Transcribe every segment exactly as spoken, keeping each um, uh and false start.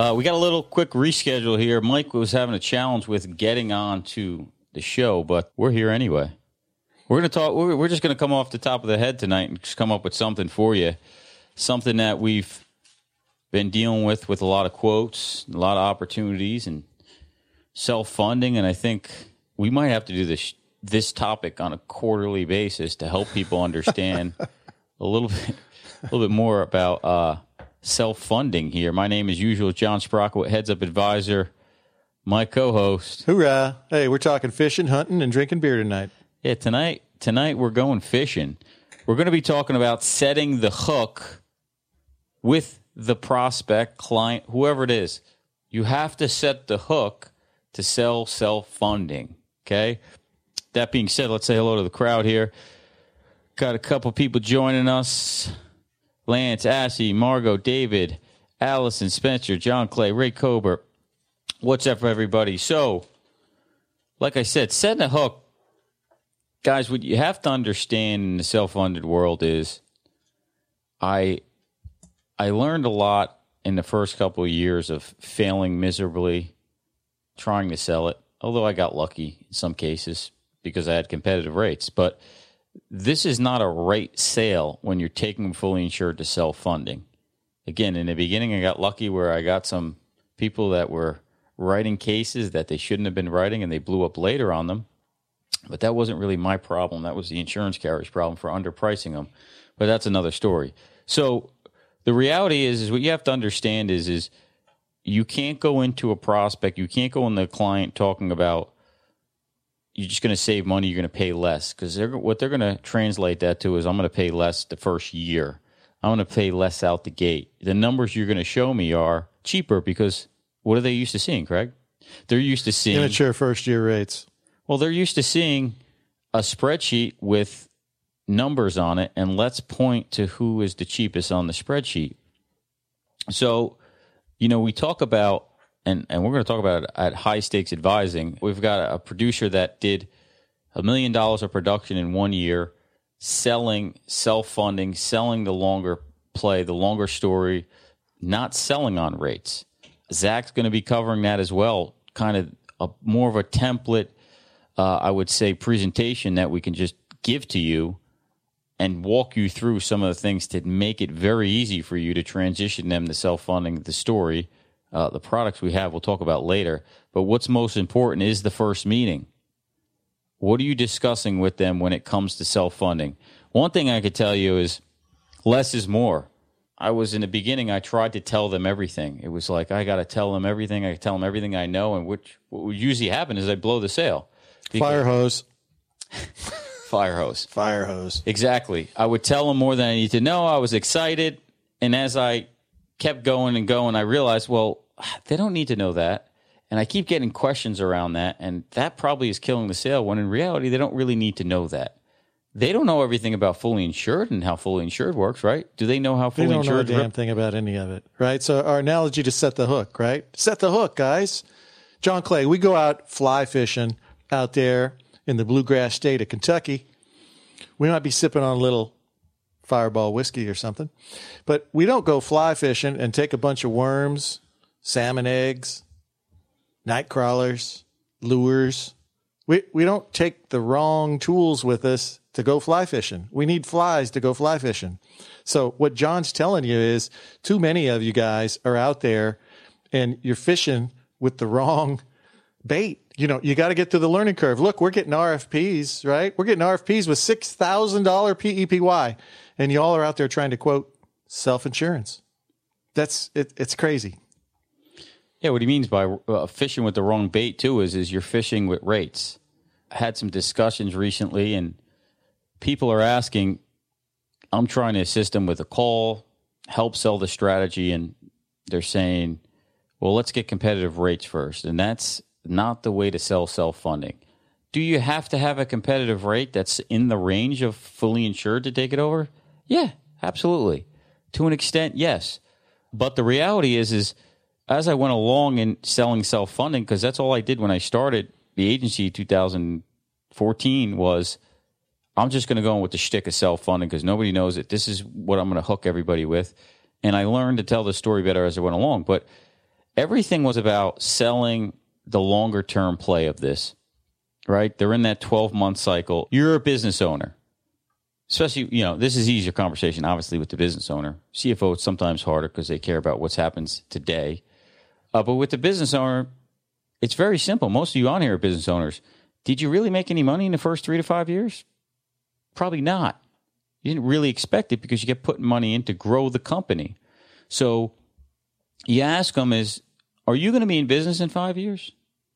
Uh, we got a little quick reschedule here. Mike was having a challenge with getting on to the show, but we're here anyway. We're going to talk. We're, we're just going to come off the top of the head tonight and just come up with something for you, something that we've been dealing with with a lot of quotes, a lot of opportunities, and self-funding. And I think we might have to do this this topic on a quarterly basis to help people understand a little bit, a little bit more about uh, self-funding here. My name, as usual, is John Sprock, Heads Up Advisor. My co-host. Hoorah! Hey, we're talking fishing, hunting, and drinking beer tonight. Yeah, tonight. Tonight we're going fishing. We're going to be talking about setting the hook with the prospect, client, whoever it is. You have to set the hook to sell self-funding, okay? That being said, let's say hello to the crowd here. Got a couple people joining us. Lance, Ashley, Margot, David, Allison, Spencer, John Clay, Ray Cobert. What's up, everybody? So, like I said, setting a hook. Guys, what you have to understand in the self-funded world is I... I learned a lot in the first couple of years of failing miserably, trying to sell it, although I got lucky in some cases because I had competitive rates. But this is not a rate sale when you're taking fully insured to self-funding. Again, in the beginning, I got lucky where I got some people that were writing cases that they shouldn't have been writing, and they blew up later on them. But that wasn't really my problem. That was the insurance carrier's problem for underpricing them. But that's another story. So... The reality is, is what you have to understand is, is you can't go into a prospect, you can't go into a client talking about you're just going to save money, you're going to pay less. Because they're, what they're going to translate that to is I'm going to pay less the first year. I'm going to pay less out the gate. The numbers you're going to show me are cheaper because what are they used to seeing, Craig? They're used to seeing... immature first-year rates. Well, they're used to seeing a spreadsheet with... numbers on it, and let's point to who is the cheapest on the spreadsheet. So, you know, we talk about, and, and we're going to talk about it at High Stakes Advising. We've got a producer that did a million dollars of production in one year, selling, self-funding, selling the longer play, the longer story, not selling on rates. Zach's going to be covering that as well, kind of a, more of a template, uh, I would say, presentation that we can just give to you and walk you through some of the things to make it very easy for you to transition them to self-funding the story. Uh, the products we have we'll talk about later. But what's most important is the first meeting. What are you discussing with them when it comes to self-funding? One thing I could tell you is less is more. I was in the beginning, I tried to tell them everything. It was like, I got to tell them everything. I tell them everything I know. And which, what would usually happen is I blow the sale. Because, fire hose. Fire hose. Fire hose. Exactly. I would tell them more than I need to know. I was excited. And as I kept going and going, I realized, well, they don't need to know that. And I keep getting questions around that. And that probably is killing the sale when in reality, they don't really need to know that. They don't know everything about fully insured and how fully insured works, right? Do they know how fully insured works? They don't know a damn thing about any of it, right? So our analogy to set the hook, right? Set the hook, guys. John Clay, we go out fly fishing out there in the bluegrass state of Kentucky. We might be sipping on a little Fireball whiskey or something, but we don't go fly fishing and take a bunch of worms, salmon eggs, night crawlers, lures. We we don't take the wrong tools with us to go fly fishing. We need flies to go fly fishing. So what John's telling you is too many of you guys are out there and you're fishing with the wrong bait. You know, you got to get through the learning curve. Look, we're getting R F Ps, right? We're getting R F Ps with six thousand dollars P E P Y, and y'all are out there trying to quote self-insurance. That's it, it's crazy. Yeah, what he means by uh, fishing with the wrong bait too is is you're fishing with rates. I had some discussions recently, and people are asking. I'm trying to assist them with a call, help sell the strategy, and they're saying, "Well, let's get competitive rates first," and that's not the way to sell self-funding. Do you have to have a competitive rate that's in the range of fully insured to take it over? Yeah, absolutely. To an extent, yes. But the reality is, is as I went along in selling self-funding, because that's all I did when I started the agency in two thousand fourteen was I'm just going to go in with the shtick of self-funding because nobody knows it. This is what I'm going to hook everybody with. And I learned to tell the story better as I went along. But everything was about selling the longer term play of this, right? They're in that twelve month cycle. You're a business owner, especially, you know, this is easier conversation, obviously, with the business owner. C F O, it's sometimes harder because they care about what's happens today. Uh, but with the business owner, it's very simple. Most of you on here are business owners. Did you really make any money in the first three to five years? Probably not. You didn't really expect it because you kept putting money in to grow the company. So you ask them is, are you going to be in business in five years?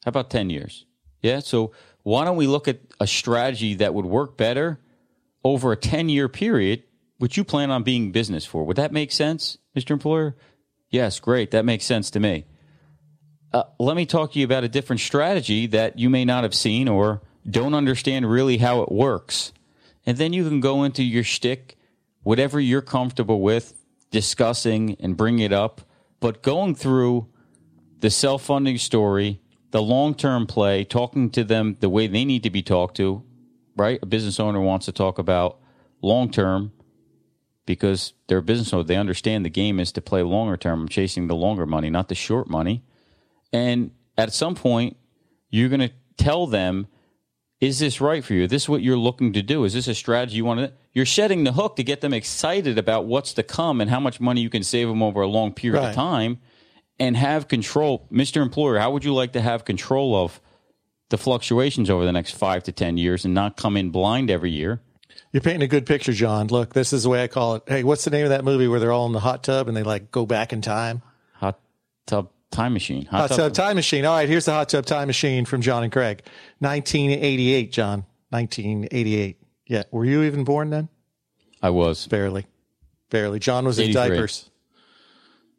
How about ten years? Yeah, so why don't we look at a strategy that would work better over a ten-year period, which you plan on being in business for? Would that make sense, Mister Employer? Yes, great. That makes sense to me. Uh, let me talk to you about a different strategy that you may not have seen or don't understand really how it works. And then you can go into your shtick, whatever you're comfortable with, discussing and bring it up. But going through the self-funding story, the long-term play, talking to them the way they need to be talked to, right? A business owner wants to talk about long-term because they're a business owner. They understand the game is to play longer term. I'm chasing the longer money, not the short money. And at some point, you're going to tell them, is this right for you? Is this what you're looking to do? Is this a strategy you want to? You're shedding the hook to get them excited about what's to come and how much money you can save them over a long period right. of time and have control. Mister Employer, how would you like to have control of the fluctuations over the next five to ten years and not come in blind every year? You're painting a good picture, John. Look, this is the way I call it. Hey, what's the name of that movie where they're all in the hot tub and they like go back in time? Hot tub. Time machine. Hot, hot tub, tub time machine. All right, here's the hot tub time machine from John and Craig. nineteen eighty-eight, John. nineteen eighty-eight. Yeah. Were you even born then? I was. Barely. Barely. John was in diapers.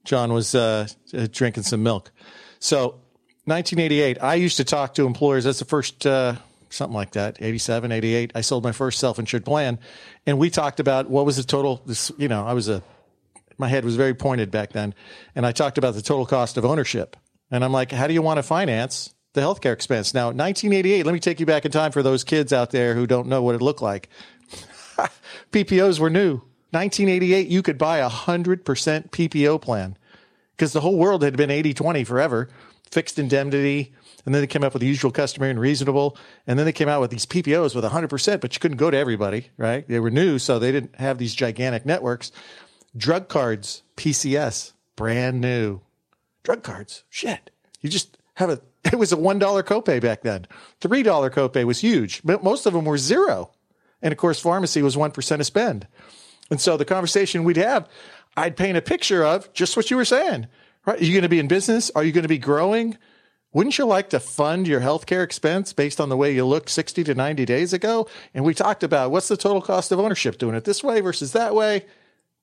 John was uh, drinking some milk. So nineteen eighty-eight, I used to talk to employers. That's the first, uh, something like that, eighty-seven, eighty-eight. I sold my first self-insured plan. And we talked about what was the total, this, you know, I was a my head was very pointed back then. And I talked about the total cost of ownership. And I'm like, how do you want to finance the healthcare expense? Now, nineteen eighty-eight, let me take you back in time for those kids out there who don't know what it looked like. P P Os were new. nineteen eighty-eight, you could buy a one hundred percent P P O plan because the whole world had been eighty twenty forever, fixed indemnity. And then they came up with the usual, customary, and reasonable. And then they came out with these P P Os with one hundred percent, but you couldn't go to everybody, right? They were new, so they didn't have these gigantic networks. Drug cards, P C S, brand new. Drug cards, shit. You just have a, it was a one dollar copay back then. three dollar copay was huge, but most of them were zero. And of course, pharmacy was one percent of spend. And so the conversation we'd have, I'd paint a picture of just what you were saying, right? Are you going to be in business? Are you going to be growing? Wouldn't you like to fund your healthcare expense based on the way you looked sixty to ninety days ago? And we talked about what's the total cost of ownership, doing it this way versus that way.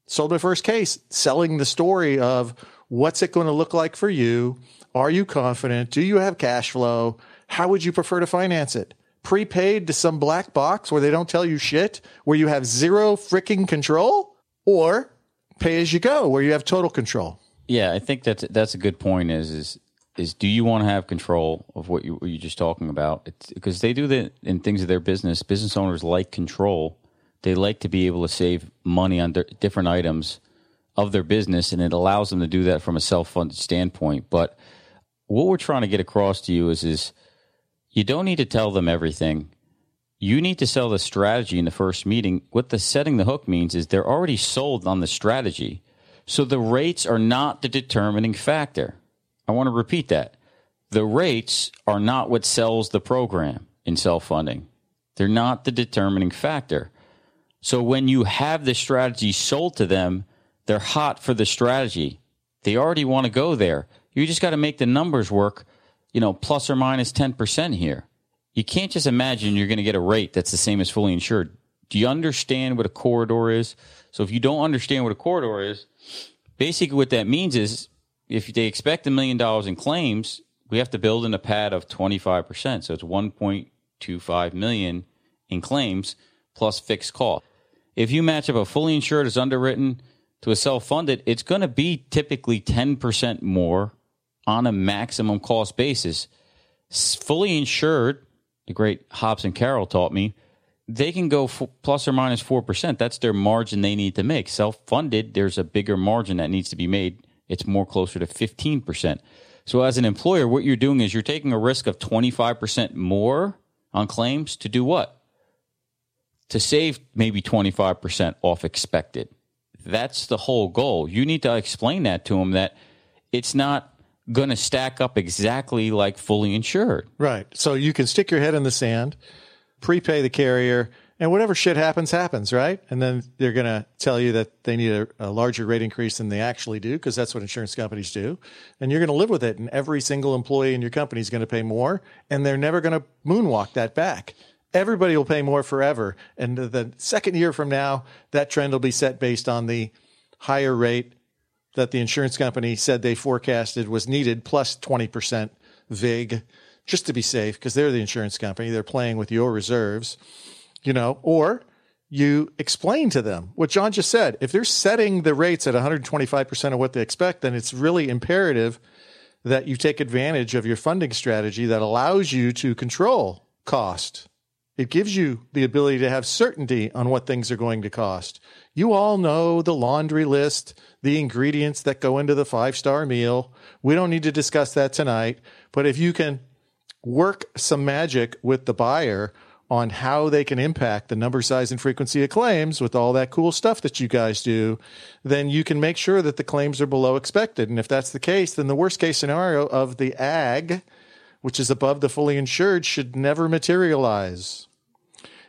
Sold my first case, selling the story of what's it going to look like for you? Are you confident? Do you have cash flow? How would you prefer to finance it? Prepaid to some black box where they don't tell you shit, where you have zero freaking control, or pay as you go where you have total control? Yeah, I think that's that's a good point is is is do you want to have control of what you were you just talking about? It's because they do that in things of their business. Business owners like control. They like to be able to save money on different items of their business, and it allows them to do that from a self-funded standpoint. But what we're trying to get across to you is, is you don't need to tell them everything. You need to sell the strategy in the first meeting. What the setting the hook means is they're already sold on the strategy. So the rates are not the determining factor. I want to repeat that. The rates are not what sells the program in self-funding. They're not the determining factor. So when you have the strategy sold to them, they're hot for the strategy. They already want to go there. You just got to make the numbers work, you know, plus or minus ten percent here. You can't just imagine you're going to get a rate that's the same as fully insured. Do you understand what a corridor is? So if you don't understand what a corridor is, basically what that means is if they expect a million dollars in claims, we have to build in a pad of twenty-five percent. So it's one point two five million dollars in claims plus fixed cost. If you match up a fully insured as underwritten to a self-funded, it's going to be typically ten percent more on a maximum cost basis. Fully insured, the great Hobbs and Carroll taught me, they can go f- plus or minus four percent. That's their margin they need to make. Self-funded, there's a bigger margin that needs to be made. It's more closer to fifteen percent. So as an employer, what you're doing is you're taking a risk of twenty-five percent more on claims to do what? To save maybe twenty-five percent off expected. That's the whole goal. You need to explain that to them, that it's not going to stack up exactly like fully insured. Right. So you can stick your head in the sand, prepay the carrier, and whatever shit happens, happens, right? And then they're going to tell you that they need a, a larger rate increase than they actually do, because that's what insurance companies do. And you're going to live with it. And every single employee in your company is going to pay more. And they're never going to moonwalk that back. Everybody will pay more forever. And the second year from now, that trend will be set based on the higher rate that the insurance company said they forecasted was needed, plus twenty percent vig, just to be safe, because they're the insurance company. They're playing with your reserves. You know, or you explain to them what John just said. If they're setting the rates at one hundred twenty-five percent of what they expect, then it's really imperative that you take advantage of your funding strategy that allows you to control cost. It gives you the ability to have certainty on what things are going to cost. You all know the laundry list, the ingredients that go into the five-star meal. We don't need to discuss that tonight. But if you can work some magic with the buyer on how they can impact the number, size, and frequency of claims with all that cool stuff that you guys do, then you can make sure that the claims are below expected. And if that's the case, then the worst case scenario of the A G, which is above the fully insured, should never materialize.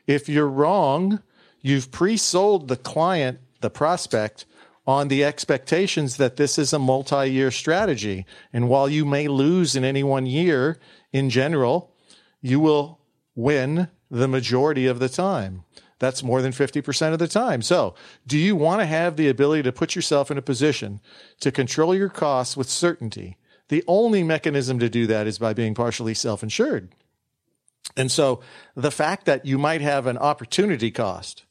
If you're wrong, you've pre-sold the client, the prospect, on the expectations that this is a multi-year strategy. And while you may lose in any one year, in general, you will win the majority of the time. That's more than fifty percent of the time. So do you want to have the ability to put yourself in a position to control your costs with certainty? The only mechanism to do that is by being partially self-insured. And so the fact that you might have an opportunity cost,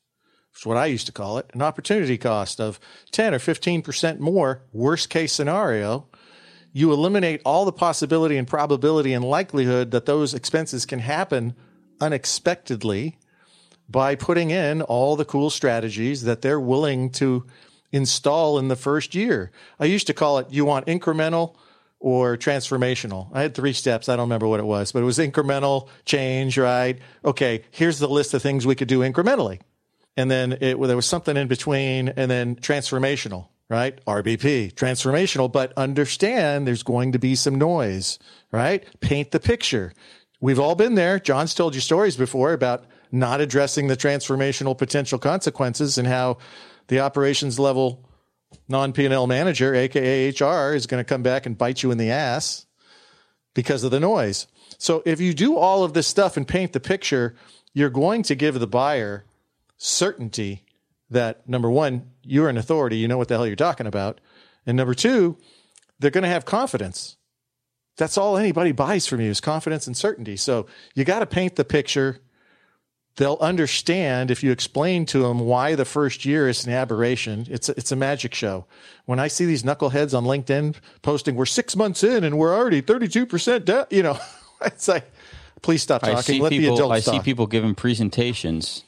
which is what I used to call it, an opportunity cost of ten or fifteen percent more, worst case scenario, you eliminate all the possibility and probability and likelihood that those expenses can happen unexpectedly by putting in all the cool strategies that they're willing to install in the first year. I used to call it, you want incremental or transformational. I had three steps. I don't remember what it was, but it was incremental change, right? Okay, here's the list of things we could do incrementally. And then it, well, there was something in between, and then transformational, right? R B P, transformational, but understand there's going to be some noise, right? Paint the picture. We've all been there. John's told you stories before about not addressing the transformational potential consequences and how the operations level non-P and L manager, aka H R, is going to come back and bite you in the ass because of the noise. So if you do all of this stuff and paint the picture, you're going to give the buyer certainty that, number one, you're an authority, you know what the hell you're talking about, and number two, they're going to have confidence. That's all anybody buys from you is confidence and certainty. So you got to paint the picture. They'll understand if you explain to them why the first year is an aberration. It's a, it's a magic show. When I see these knuckleheads on LinkedIn posting, we're six months in and we're already thirty-two percent down, you know, it's like, please stop talking. I see Let people, the adults I talk. see people giving presentations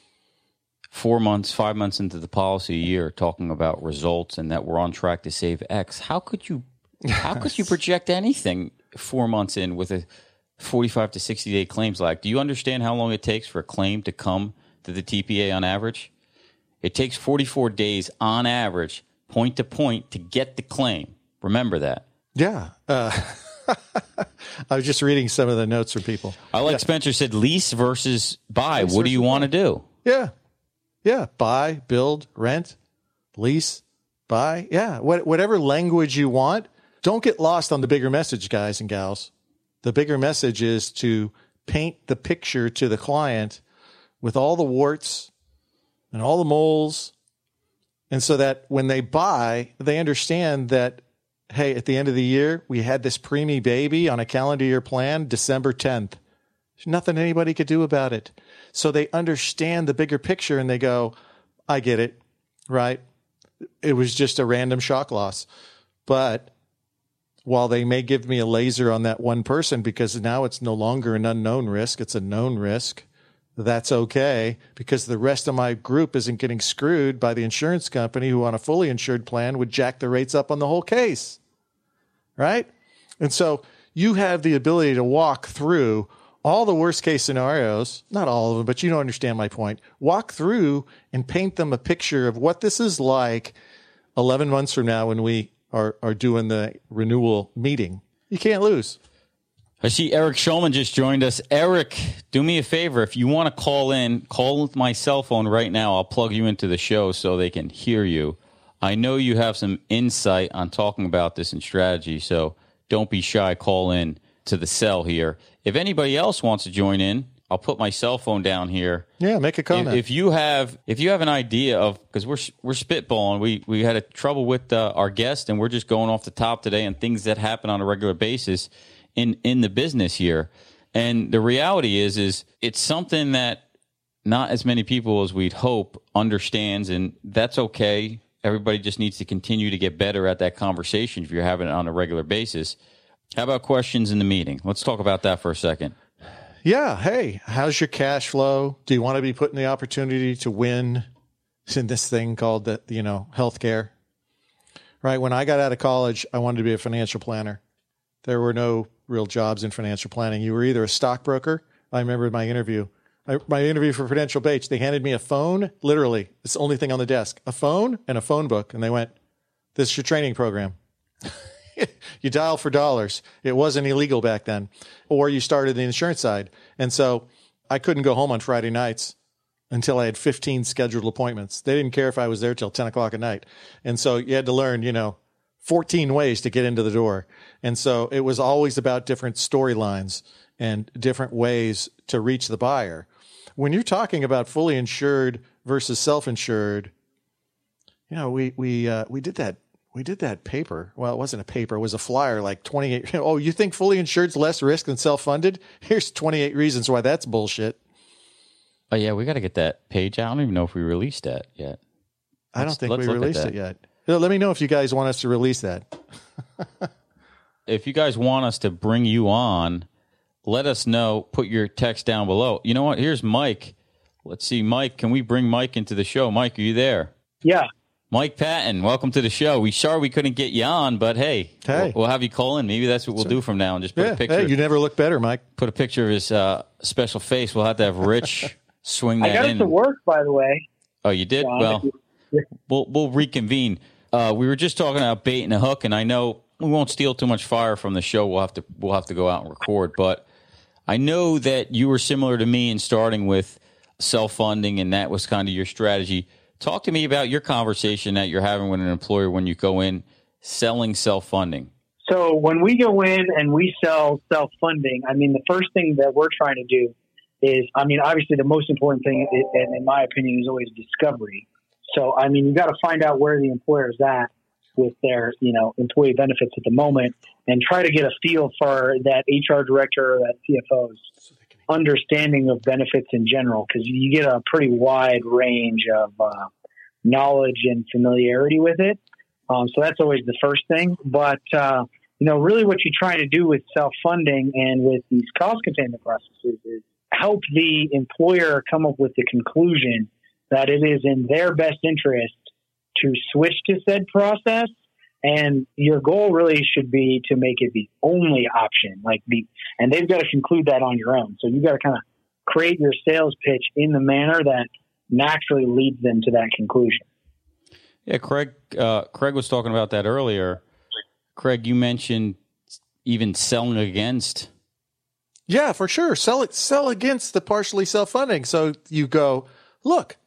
four months, five months into the policy year talking about results and that we're on track to save X. How could you, how could you project anything four months in with a forty-five to sixty day claims lag? Do you understand how long it takes for a claim to come to the T P A on average? It takes forty-four days on average, point to point, to get the claim. Remember that. Yeah. Uh, I was just reading some of the notes from people. I like yeah. Spencer said lease versus buy. Lease what versus do you want to do? Yeah. Yeah. Buy, build, rent, lease, buy. Yeah. What, whatever language you want. Don't get lost on the bigger message, guys and gals. The bigger message is to paint the picture to the client with all the warts and all the moles. And so that when they buy, they understand that, hey, at the end of the year, we had this preemie baby on a calendar year plan, December tenth. There's nothing anybody could do about it. So they understand the bigger picture and they go, I get it, right? It was just a random shock loss. But while they may give me a laser on that one person because now it's no longer an unknown risk, it's a known risk, that's okay because the rest of my group isn't getting screwed by the insurance company who on a fully insured plan would jack the rates up on the whole case, right? And so you have the ability to walk through all the worst case scenarios, not all of them, but you don't understand my point, walk through and paint them a picture of what this is like eleven months from now when we are, are doing the renewal meeting. You can't lose. I see Eric Schulman just joined us. Eric, do me a favor. If you want to call in, call my cell phone right now. I'll plug you into the show so they can hear you. I know you have some insight on talking about this and strategy, so don't be shy. Call in to the cell here. If anybody else wants to join in, I'll put my cell phone down here. Yeah, make a comment. If, if you have if you have an idea of, because we're we're spitballing, we we had a trouble with uh, our guest, and we're just going off the top today and things that happen on a regular basis in in the business here. And the reality is, is it's something that not as many people as we'd hope understands, and that's okay. Everybody just needs to continue to get better at that conversation if you're having it on a regular basis. How about questions in the meeting? Let's talk about that for a second. Yeah. Hey, how's your cash flow? Do you want to be put in the opportunity to win in this thing called the, you know, healthcare? Right. When I got out of college, I wanted to be a financial planner. There were no real jobs in financial planning. You were either a stockbroker. I remember my interview, I, my interview for Prudential Bates, they handed me a phone, literally. It's the only thing on the desk, a phone and a phone book. And they went, this is your training program. You dial for dollars. It wasn't illegal back then. Or you started the insurance side. And so I couldn't go home on Friday nights until I had fifteen scheduled appointments. They didn't care if I was there till ten o'clock at night. And so you had to learn, you know, fourteen ways to get into the door. And so it was always about different storylines and different ways to reach the buyer. When you're talking about fully insured versus self-insured, you know, we, we, uh, we did that. We did that paper. Well, it wasn't a paper. It was a flyer, like twenty-eight. Oh, you think fully insured's less risk than self-funded? Here's twenty-eight reasons why that's bullshit. Oh, yeah. We got to get that page out. I don't even know if we released that yet. Let's, I don't think we released it yet. Let me know if you guys want us to release that. If you guys want us to bring you on, let us know. Put your text down below. You know what? Here's Mike. Let's see. Mike, can we bring Mike into the show? Mike, are you there? Yeah. Mike Patton, welcome to the show. We sorry we couldn't get you on, but hey, hey. We'll, we'll have you call in. Maybe that's what we'll so, do from now and just put yeah, a picture. Hey, you never look better, Mike. Put a picture of his uh, special face. We'll have to have Rich swing that in. I got in. It to work, by the way. Oh, you did? Yeah, well, well, we'll reconvene. Uh, we were just talking about bait and a hook, and I know we won't steal too much fire from the show. We'll have to we'll have to go out and record, but I know that you were similar to me in starting with self-funding, and that was kind of your strategy. Talk to me about your conversation that you're having with an employer when you go in selling self-funding. So when we go in and we sell self-funding, I mean, the first thing that we're trying to do is, I mean, obviously the most important thing, is, in my opinion, is always discovery. So, I mean, you got to find out where the employer is at with their, you know, employee benefits at the moment and try to get a feel for that H R director or that C F O's understanding of benefits in general, because you get a pretty wide range of uh, knowledge and familiarity with it. Um, so that's always the first thing. But, uh, you know, really what you're trying to do with self-funding and with these cost containment processes is help the employer come up with the conclusion that it is in their best interest to switch to said process. And your goal really should be to make it the only option, like the, and they've got to conclude that on your own. So you've got to kind of create your sales pitch in the manner that naturally leads them to that conclusion. Yeah, Craig, uh, Craig was talking about that earlier. Craig, you mentioned even selling against. Yeah, for sure. Sell it, sell against the partially self-funding. So you go, look,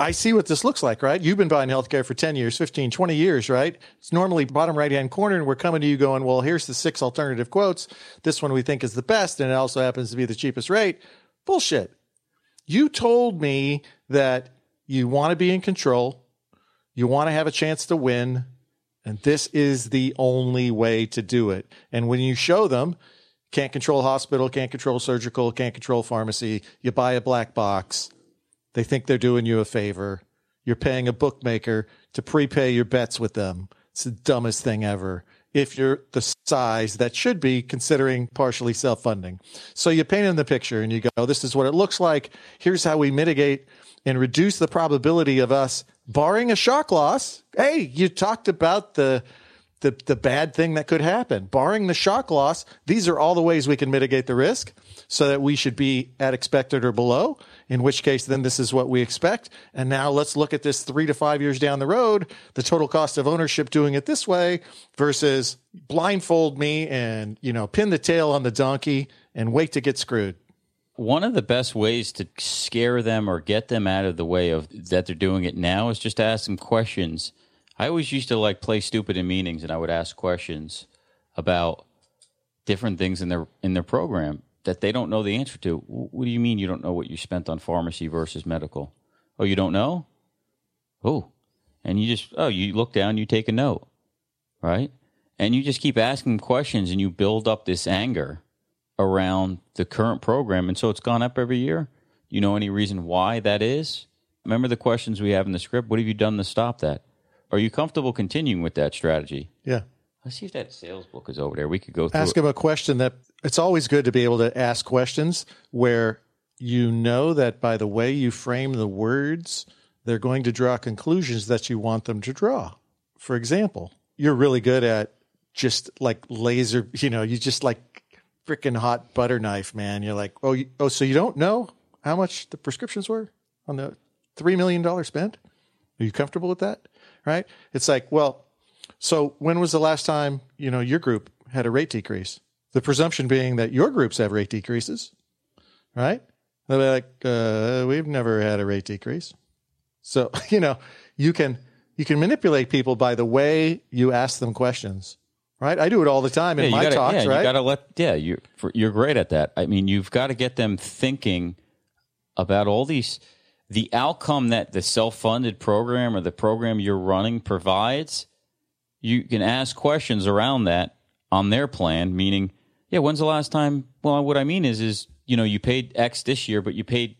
I see what this looks like, right? You've been buying healthcare for ten years, fifteen, twenty years, right? It's normally bottom right-hand corner, and we're coming to you going, well, here's the six alternative quotes. This one we think is the best, and it also happens to be the cheapest rate. Bullshit. You told me that you want to be in control, you want to have a chance to win, and this is the only way to do it. And when you show them, can't control hospital, can't control surgical, can't control pharmacy, you buy a black box. They think they're doing you a favor. You're paying a bookmaker to prepay your bets with them. It's the dumbest thing ever. If you're the size that should be considering partially self-funding. So you paint in the picture and you go, this is what it looks like. Here's how we mitigate and reduce the probability of us barring a shock loss. Hey, you talked about the the, the bad thing that could happen. Barring the shock loss, these are all the ways we can mitigate the risk so that we should be at expected or below, in which case then this is what we expect. And now let's look at this three to five years down the road, the total cost of ownership doing it this way versus blindfold me and, you know, pin the tail on the donkey and wait to get screwed. One of the best ways to scare them or get them out of the way of that they're doing it now is just to ask them questions. I always used to like play stupid in meetings, and I would ask questions about different things in their in their program that they don't know the answer to. What do you mean you don't know what you spent on pharmacy versus medical? Oh, you don't know? Oh, and you just oh you look down, you take a note, right? And you just keep asking questions, and you build up this anger around the current program, and so it's gone up every year. You know any reason why that is? Remember the questions we have in the script. What have you done to stop that? Are you comfortable continuing with that strategy? Yeah. Let's see if that sales book is over there. We could go through. Ask him a question that it's always good to be able to ask questions where you know that by the way you frame the words, they're going to draw conclusions that you want them to draw. For example, you're really good at just like laser, you know, you just like freaking hot butter knife, man. You're like, oh, you, oh, so you don't know how much the prescriptions were on the three million dollars spend? Are you comfortable with that? Right? It's like, well, so when was the last time, you know, your group had a rate decrease? The presumption being that your groups have rate decreases, right? They're like, uh, we've never had a rate decrease. So, you know, you can, you can manipulate people by the way you ask them questions, right? I do it all the time in yeah, my gotta, talks, yeah, right? You gotta let, yeah, you're, you're great at that. I mean, you've got to get them thinking about all these the outcome that the self-funded program or the program you're running provides. You can ask questions around that on their plan, meaning, yeah, when's the last time? Well, what I mean is, is, you know, you paid X this year, but you paid,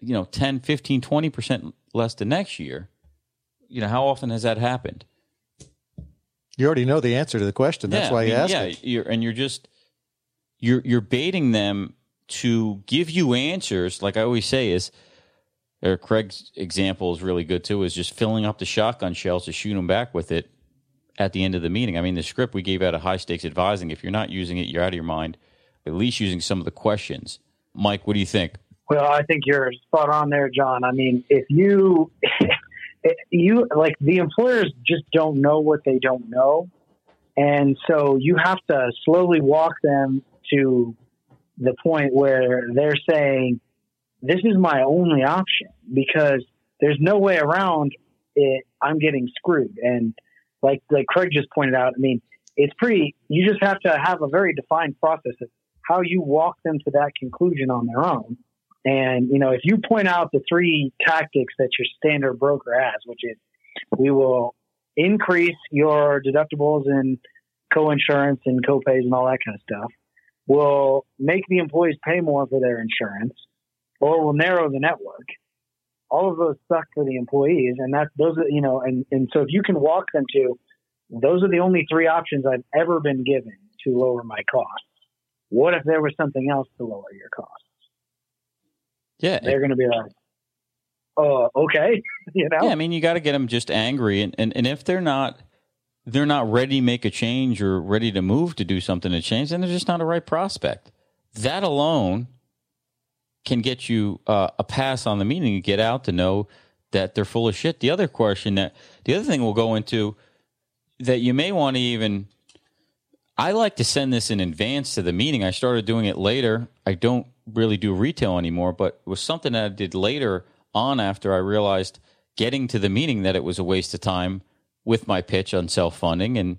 you know, ten, fifteen, twenty percent less the next year. You know, how often has that happened? You already know the answer to the question. That's yeah, why I mean, you asked yeah, it. You're, and you're just, you're, you're baiting them to give you answers. Like I always say is, or Craig's example is really good too, is just filling up the shotgun shells to shoot them back with it at the end of the meeting. I mean, the script we gave out of High Stakes Advising, if you're not using it, you're out of your mind, at least using some of the questions. Mike, what do you think? Well, I think you're spot on there, John. I mean, if you, if you like the employers just don't know what they don't know. And so you have to slowly walk them to the point where they're saying, this is my only option because there's no way around it. I'm getting screwed. And like, like Craig just pointed out, I mean, it's pretty, you just have to have a very defined process of how you walk them to that conclusion on their own. And, you know, if you point out the three tactics that your standard broker has, which is we will increase your deductibles and co-insurance and co-pays and all that kind of stuff. We'll make the employees pay more for their insurance, or we'll narrow the network. All of those suck for the employees. And that's, those are, you know, and, and so if you can walk them to, those are the only three options I've ever been given to lower my costs. What if there was something else to lower your costs? Yeah. They're going to be like, oh, okay. You know? Yeah. I mean, you got to get them just angry. And, and, and if they're not, they're not ready to make a change or ready to move to do something to change, then they're just not a right prospect. That alone can get you uh, a pass on the meeting and get out to know that they're full of shit. The other question that the other thing we'll go into that you may want to even, I like to send this in advance to the meeting. I started doing it later. I don't really do retail anymore, but it was something that I did later on after I realized getting to the meeting that it was a waste of time with my pitch on self-funding. And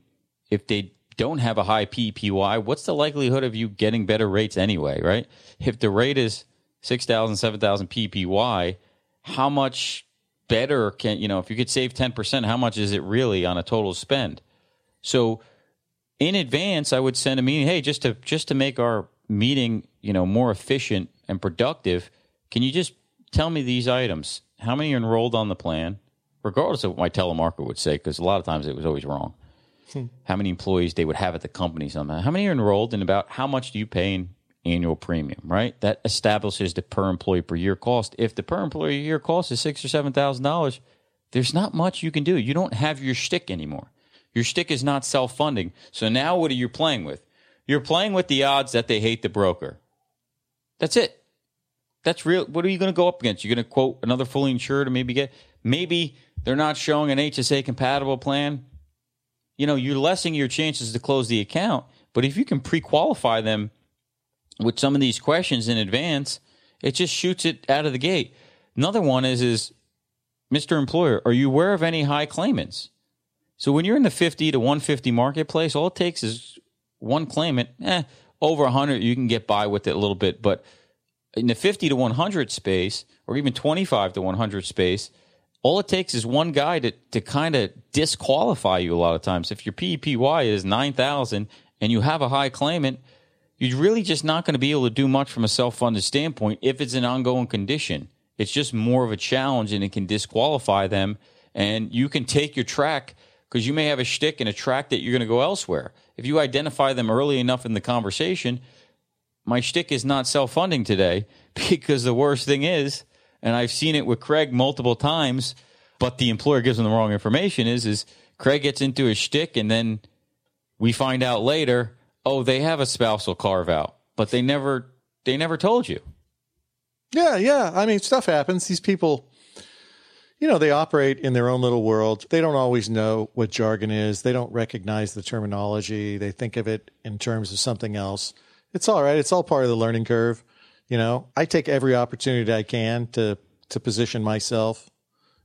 if they don't have a high P P Y, what's the likelihood of you getting better rates anyway, right? If the rate is six thousand, seven thousand P P Y, how much better can, you know, if you could save ten percent, how much is it really on a total spend? So in advance, I would send a meeting, hey, just to, just to make our meeting, you know, more efficient and productive, can you just tell me these items? How many are enrolled on the plan? Regardless of what my telemarketer would say, because a lot of times it was always wrong. Hmm. How many employees they would have at the company somehow. How many are enrolled and about how much do you pay in annual premium, right? That establishes the per employee per year cost. If the per employee year cost is six or seven thousand dollars, there's not much you can do. You don't have your shtick anymore. Your shtick is not self-funding. So now what are you playing with? You're playing with the odds that they hate the broker. That's it. That's real. What are you going to go up against? You're going to quote another fully insured and maybe get, maybe they're not showing an H S A compatible plan. You know, you're lessening your chances to close the account. But if you can pre-qualify them with some of these questions in advance, it just shoots it out of the gate. Another one is, is Mister Employer, are you aware of any high claimants? So when you're in the fifty to one fifty marketplace, all it takes is one claimant. Eh, over one hundred, you can get by with it a little bit. But in the fifty to one hundred space, or even twenty-five to one hundred space, all it takes is one guy to, to kind of disqualify you a lot of times. If your P E P Y is nine thousand and you have a high claimant, you're really just not going to be able to do much from a self-funded standpoint if it's an ongoing condition. It's just more of a challenge, and it can disqualify them. And you can take your track, because you may have a shtick and a track that you're going to go elsewhere. If you identify them early enough in the conversation, my shtick is not self-funding today, because the worst thing is, and I've seen it with Craig multiple times, but the employer gives him the wrong information, is, is Craig gets into his shtick, and then we find out later, oh, they have a spousal carve-out, but they never they never told you. Yeah, yeah. I mean, stuff happens. These people, you know, they operate in their own little world. They don't always know what jargon is. They don't recognize the terminology. They think of it in terms of something else. It's all right. It's all part of the learning curve. You know, I take every opportunity I can to to position myself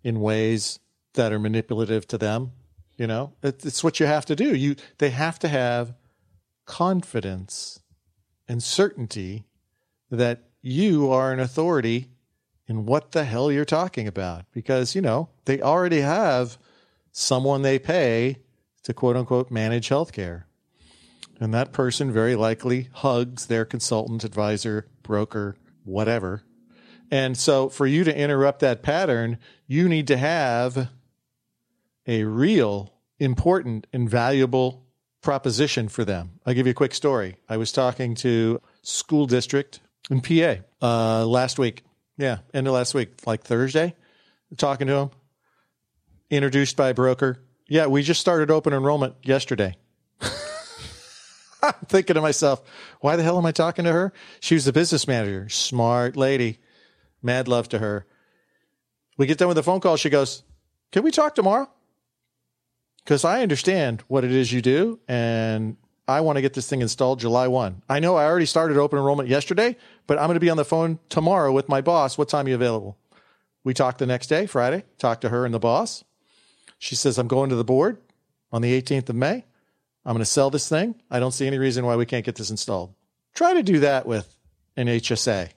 in ways that are manipulative to them. You know, it, it's what you have to do. You they have to have confidence and certainty that you are an authority in what the hell you're talking about, because, you know, they already have someone they pay to, quote unquote, manage healthcare. And that person very likely hugs their consultant, advisor, broker, whatever. And so for you to interrupt that pattern, you need to have a real, important, and valuable proposition for them. I'll give you a quick story. I was talking to school district in P A uh, last week. Yeah, end of last week, like Thursday, talking to him, introduced by a broker. Yeah, we just started open enrollment yesterday. I'm thinking to myself, why the hell am I talking to her? She was the business manager, smart lady, mad love to her. We get done with the phone call. She goes, can we talk tomorrow? Because I understand what it is you do, and I want to get this thing installed July first. I know I already started open enrollment yesterday, but I'm going to be on the phone tomorrow with my boss. What time are you available? We talked the next day, Friday, talked to her and the boss. She says, I'm going to the board on the eighteenth of May. I'm going to sell this thing. I don't see any reason why we can't get this installed. Try to do that with an H S A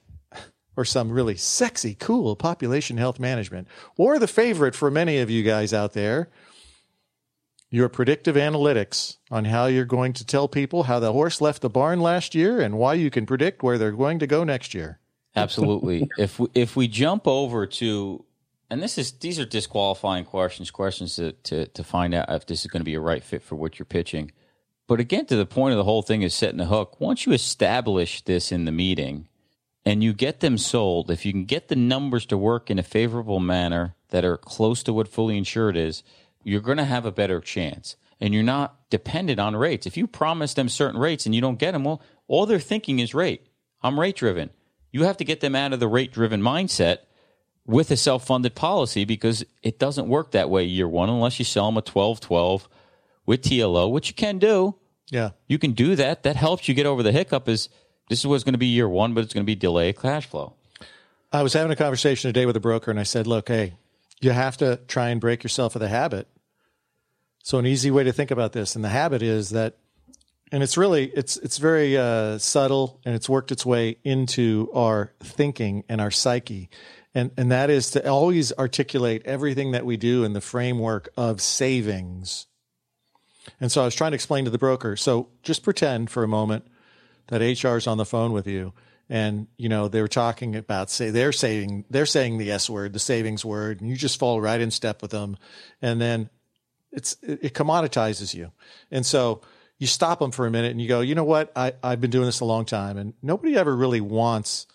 or some really sexy, cool population health management, or the favorite for many of you guys out there, your predictive analytics on how you're going to tell people how the horse left the barn last year and why you can predict where they're going to go next year. Absolutely. If we, if we jump over to, and this is these are disqualifying questions, questions to, to, to find out if this is going to be a right fit for what you're pitching. But again, to the point of the whole thing is setting the hook. Once you establish this in the meeting and you get them sold, if you can get the numbers to work in a favorable manner that are close to what fully insured is, you're going to have a better chance, and you're not dependent on rates. If you promise them certain rates and you don't get them, well, all they're thinking is rate. I'm rate-driven. You have to get them out of the rate-driven mindset with a self-funded policy, because it doesn't work that way year one unless you sell them a twelve twelve with T L O, which you can do. Yeah, you can do that. That helps you get over the hiccup is this is what's going to be year one, but it's going to be delayed cash flow. I was having a conversation today with a broker, and I said, look, hey, you have to try and break yourself of the habit. So an easy way to think about this, and the habit is that, and it's really, it's it's very uh, subtle, and it's worked its way into our thinking and our psyche. And, and that is to always articulate everything that we do in the framework of savings. And so I was trying to explain to the broker, so just pretend for a moment that H R is on the phone with you. And, you know, they were talking about, say, they're saying, they're saying the S word, the savings word, and you just fall right in step with them. And then it's, it commoditizes you. And so you stop them for a minute and you go, you know what? I, I've been doing this a long time, and nobody ever really wants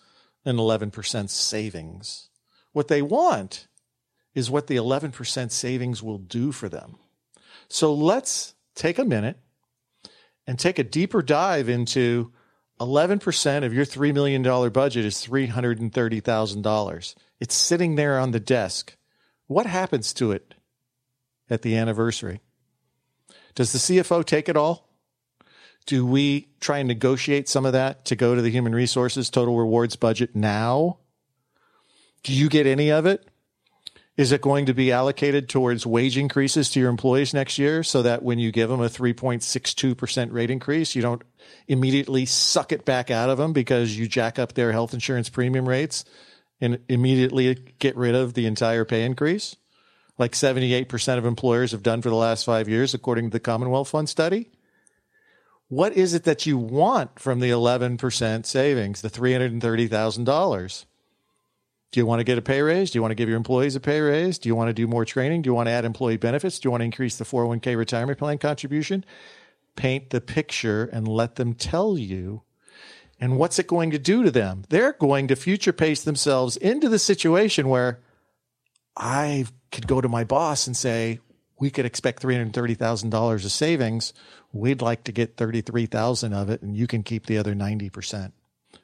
an eleven percent savings. What they want is what the eleven percent savings will do for them. So let's take a minute and take a deeper dive into eleven percent of your three million dollars budget is three hundred thirty thousand dollars. It's sitting there on the desk. What happens to it at the anniversary? Does the C F O take it all? Do we try and negotiate some of that to go to the human resources total rewards budget now? Do you get any of it? Is it going to be allocated towards wage increases to your employees next year so that when you give them a three point six two percent rate increase, you don't immediately suck it back out of them because you jack up their health insurance premium rates and immediately get rid of the entire pay increase, like seventy-eight percent of employers have done for the last five years, according to the Commonwealth Fund study? What is it that you want from the eleven percent savings, the three hundred thirty thousand dollars? Do you want to get a pay raise? Do you want to give your employees a pay raise? Do you want to do more training? Do you want to add employee benefits? Do you want to increase the four oh one k retirement plan contribution? Paint the picture and let them tell you. And what's it going to do to them? They're going to future pace themselves into the situation where I could go to my boss and say, we could expect three hundred thirty thousand dollars of savings. We'd like to get thirty-three thousand dollars of it, and you can keep the other ninety percent.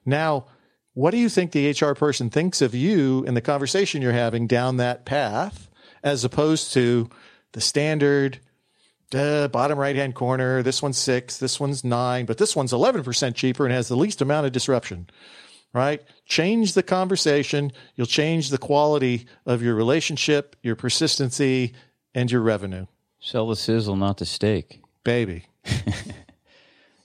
Now, what do you think the H R person thinks of you in the conversation you're having down that path, as opposed to the standard duh, bottom right-hand corner, this one's six, this one's nine, but this one's eleven percent cheaper and has the least amount of disruption, right? Change the conversation. You'll change the quality of your relationship, your persistency, and your revenue. Sell the sizzle, not the steak. Baby.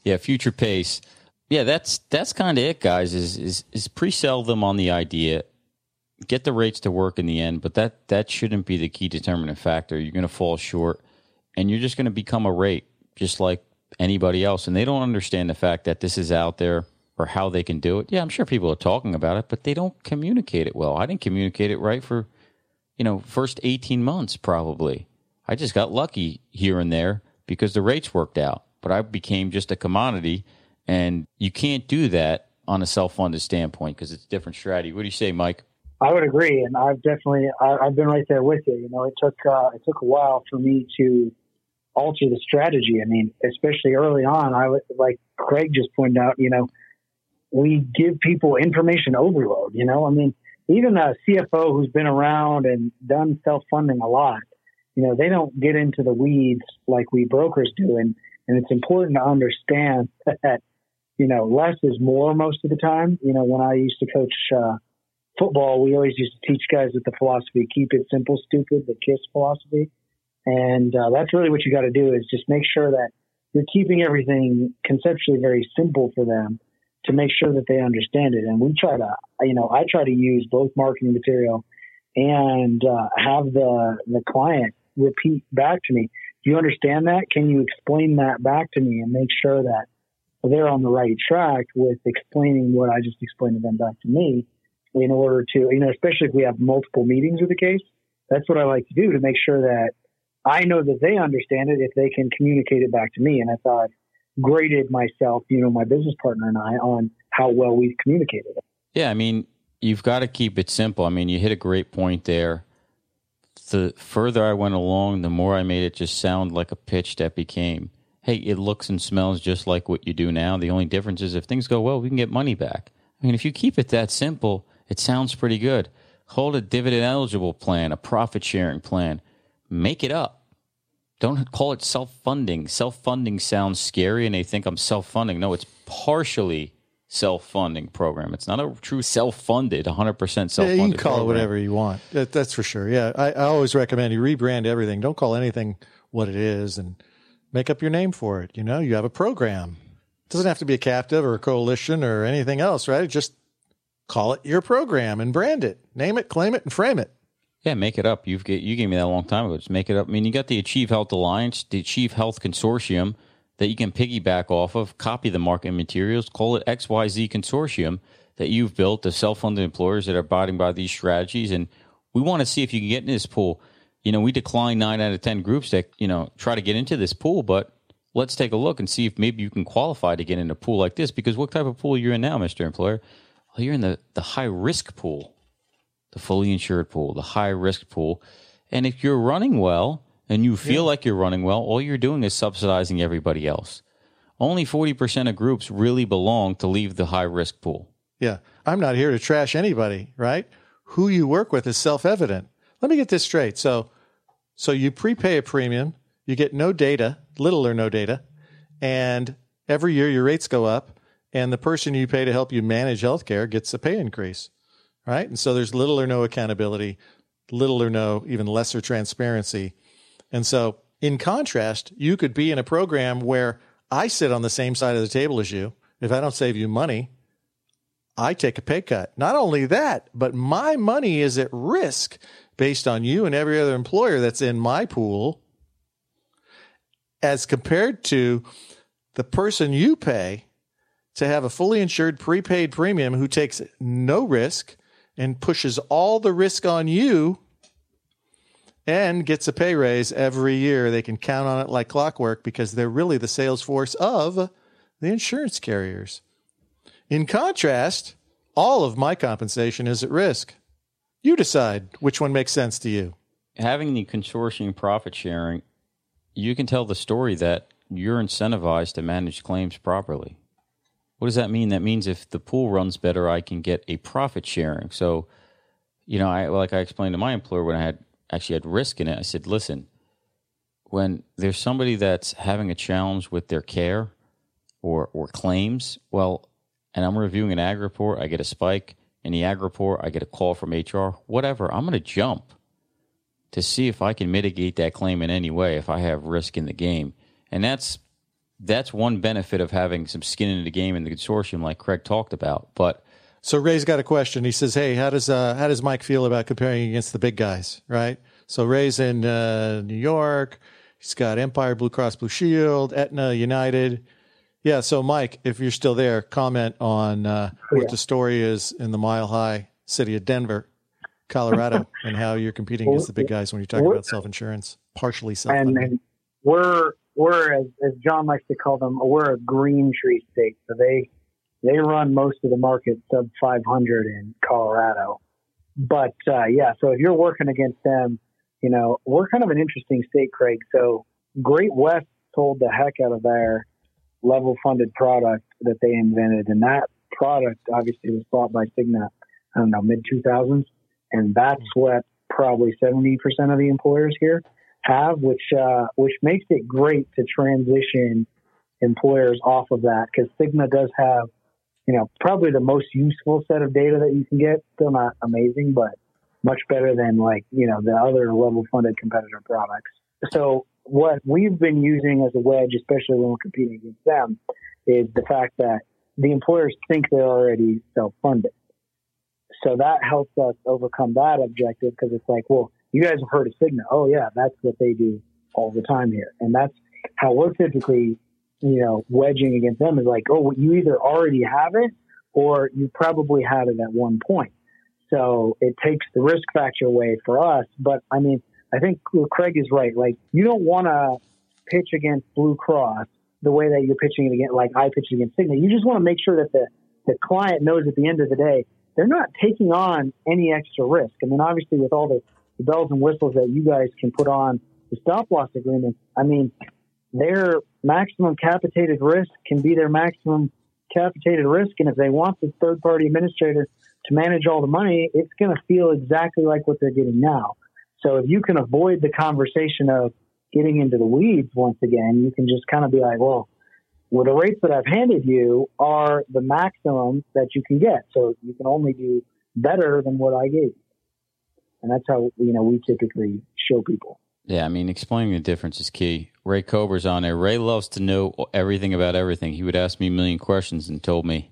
Yeah, future pace. Yeah, that's that's kind of it, guys, is is is pre-sell them on the idea, get the rates to work in the end, but that, that shouldn't be the key determinant factor. You're going to fall short, and you're just going to become a rate, just like anybody else, and they don't understand the fact that this is out there or how they can do it. Yeah, I'm sure people are talking about it, but they don't communicate it well. I didn't communicate it right for, you know, first eighteen months probably. I just got lucky here and there because the rates worked out, but I became just a commodity. And you can't do that on a self-funded standpoint because it's a different strategy. What do you say, Mike? I would agree, and I've definitely I, I've been right there with you. You know, it took uh, it took a while for me to alter the strategy. I mean, especially early on, I would, like Craig just pointed out. You know, we give people information overload. You know, I mean, even a C F O who's been around and done self-funding a lot, you know, they don't get into the weeds like we brokers do, and and it's important to understand that. You know, less is more most of the time. You know, when I used to coach uh, football, we always used to teach guys with the philosophy, keep it simple, stupid, the KISS philosophy. And uh, that's really what you got to do is just make sure that you're keeping everything conceptually very simple for them to make sure that they understand it. And we try to, you know, I try to use both marketing material and uh, have the, the client repeat back to me. Do you understand that? Can you explain that back to me and make sure that they're on the right track with explaining what I just explained to them back to me in order to, you know, especially if we have multiple meetings with the case, that's what I like to do to make sure that I know that they understand it if they can communicate it back to me. And I thought graded myself, you know, my business partner and I on how well we've communicated it. Yeah. I mean, you've got to keep it simple. I mean, you hit a great point there. The further I went along, the more I made it just sound like a pitch that became, hey, it looks and smells just like what you do now. The only difference is if things go well, we can get money back. I mean, if you keep it that simple, it sounds pretty good. Hold a dividend eligible plan, a profit sharing plan. Make it up. Don't call it self-funding. Self-funding sounds scary and they think I'm self-funding. No, it's partially self-funding program. It's not a true self-funded, one hundred percent self-funded. Yeah, you can call program. It whatever you want. That, that's for sure. Yeah, I, I always recommend you rebrand everything. Don't call anything what it is and make up your name for it. You know, you have a program. It doesn't have to be a captive or a coalition or anything else, right? Just call it your program and brand it. Name it, claim it, and frame it. Yeah, make it up. You've get, you gave me that a long time ago. Just make it up. I mean, you got the Achieve Health Alliance, the Achieve Health Consortium that you can piggyback off of, copy the market materials, call it X Y Z Consortium that you've built, the self-funded employers that are abiding by these strategies. And we want to see if you can get in this pool. You know, we decline nine out of ten groups that, you know, try to get into this pool, but let's take a look and see if maybe you can qualify to get in a pool like this. Because what type of pool you're in now, Mister Employer? Well, you're in the, the high-risk pool, the fully insured pool, the high-risk pool. And if you're running well and you feel yeah. like you're running well, all you're doing is subsidizing everybody else. Only forty percent of groups really belong to leave the high-risk pool. Yeah. I'm not here to trash anybody, right? Who you work with is self-evident. Let me get this straight. So so you prepay a premium, you get no data, little or no data, and every year your rates go up, and the person you pay to help you manage healthcare gets a pay increase, right? And so there's little or no accountability, little or no, even lesser transparency. And so in contrast, you could be in a program where I sit on the same side of the table as you. If I don't save you money, I take a pay cut. Not only that, but my money is at risk based on you and every other employer that's in my pool as compared to the person you pay to have a fully insured prepaid premium who takes no risk and pushes all the risk on you and gets a pay raise every year. They can count on it like clockwork because they're really the sales force of the insurance carriers. In contrast, all of my compensation is at risk. You decide which one makes sense to you. Having the consortium profit sharing, you can tell the story that you're incentivized to manage claims properly. What does that mean? That means if the pool runs better, I can get a profit sharing. So, you know, I like I explained to my employer when I had actually had risk in it, I said, listen, when there's somebody that's having a challenge with their care or or claims, well, and I'm reviewing an ag report, I get a spike. In the ag report, I get a call from H R, whatever. I'm going to jump to see if I can mitigate that claim in any way if I have risk in the game. And that's that's one benefit of having some skin in the game in the consortium like Craig talked about. But so Ray's got a question. He says, hey, how does uh, how does Mike feel about comparing against the big guys, right? So Ray's in uh, New York. He's got Empire, Blue Cross, Blue Shield, Aetna, United. Yeah, so Mike, if you're still there, comment on uh, what yeah. the story is in the mile-high city of Denver, Colorado, and how you're competing against the big guys when you're talking about self-insurance, partially self-funded. And, and we're, we're as, as John likes to call them, we're a green tree state, so they... They run most of the market sub five hundred in Colorado. But, uh, yeah, so if you're working against them, you know, we're kind of an interesting state, Craig. So Great West sold the heck out of their level funded product that they invented. And that product obviously was bought by Cigna, I don't know, mid two thousands. And that's what probably seventy percent of the employers here have, which, uh, which makes it great to transition employers off of that because Cigna does have, you know, probably the most useful set of data that you can get. Still not amazing, but much better than like, you know, the other level funded competitor products. So what we've been using as a wedge, especially when we're competing against them, is the fact that the employers think they're already self-funded. So that helps us overcome that objective because it's like, well, you guys have heard of Cigna. Oh yeah, that's what they do all the time here. And that's how we're typically, you know, wedging against them is like, oh, you either already have it or you probably had it at one point. So it takes the risk factor away for us. But I mean, I think Craig is right. Like, you don't want to pitch against Blue Cross the way that you're pitching it against, like I pitched against Cigna. You just want to make sure that the, the client knows at the end of the day, they're not taking on any extra risk. I mean, obviously with all the, the bells and whistles that you guys can put on the stop loss agreement, I mean, their maximum capitated risk can be their maximum capitated risk. And if they want the third-party administrator to manage all the money, it's going to feel exactly like what they're getting now. So if you can avoid the conversation of getting into the weeds once again, you can just kind of be like, well, well, the rates that I've handed you are the maximum that you can get. So you can only do better than what I gave you. And that's how, you know, we typically show people. Yeah, I mean, explaining the difference is key. Ray Kober's on there. Ray loves to know everything about everything. He would ask me a million questions and told me,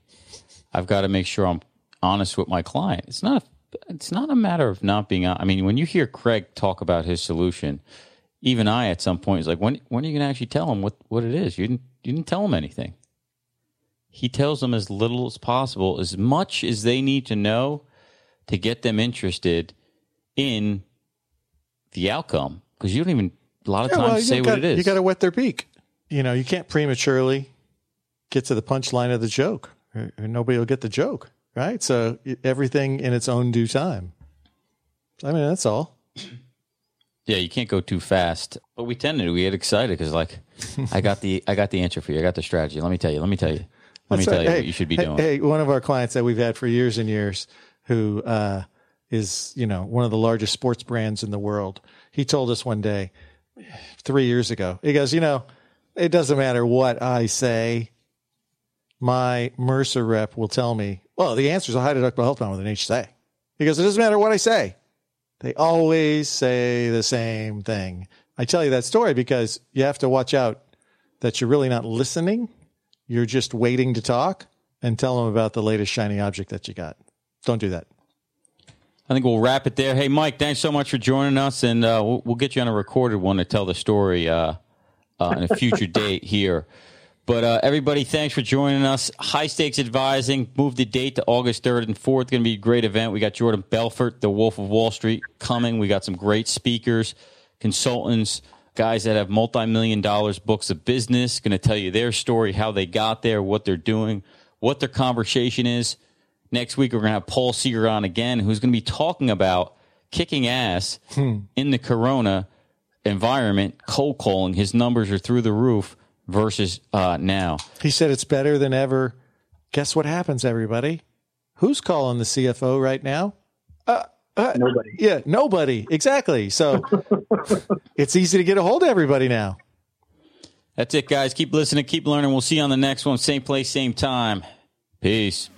I've got to make sure I'm honest with my client. It's not a, it's not a matter of not being honest. I mean, when you hear Craig talk about his solution, even I at some point is like, when when are you going to actually tell him what, what it is? You didn't, you didn't tell him anything. He tells them as little as possible, as much as they need to know to get them interested in the outcome. Because you don't even, a lot of yeah, times, well, say gotta, what it is. You got to wet their beak. You know, you can't prematurely get to the punchline of the joke. Or, or nobody will get the joke, right? So everything in its own due time. I mean, that's all. Yeah, you can't go too fast. But we tend to. We get excited because, like, I got the I got the answer for you. I got the strategy. Let me tell you. Let me tell you. Let That's me right. tell you hey, what you should be hey, doing. Hey, one of our clients that we've had for years and years who uh, is, you know, one of the largest sports brands in the world, he told us one day, three years ago, he goes, you know, it doesn't matter what I say. My Mercer rep will tell me, well, the answer is a high deductible health plan with an H S A. He goes, it doesn't matter what I say. They always say the same thing. I tell you that story because you have to watch out that you're really not listening. You're just waiting to talk and tell them about the latest shiny object that you got. Don't do that. I think we'll wrap it there. Hey, Mike, thanks so much for joining us. And uh, we'll, we'll get you on a recorded one to tell the story uh, uh, on a future date here. But uh, everybody, thanks for joining us. High Stakes Advising moved the date to August third and fourth. Going to be a great event. We got Jordan Belfort, the Wolf of Wall Street, coming. We got some great speakers, consultants, guys that have multi-million dollars books of business, going to tell you their story, how they got there, what they're doing, what their conversation is. Next week, we're going to have Paul Seeger on again, who's going to be talking about kicking ass hmm. in the corona environment, cold calling. His numbers are through the roof versus uh, now. He said it's better than ever. Guess what happens, everybody? Who's calling the C F O right now? Uh Uh, nobody. Yeah, nobody. Exactly. So it's easy to get a hold of everybody now. That's it, guys. Keep listening. Keep learning. We'll see you on the next one. Same place, same time. Peace.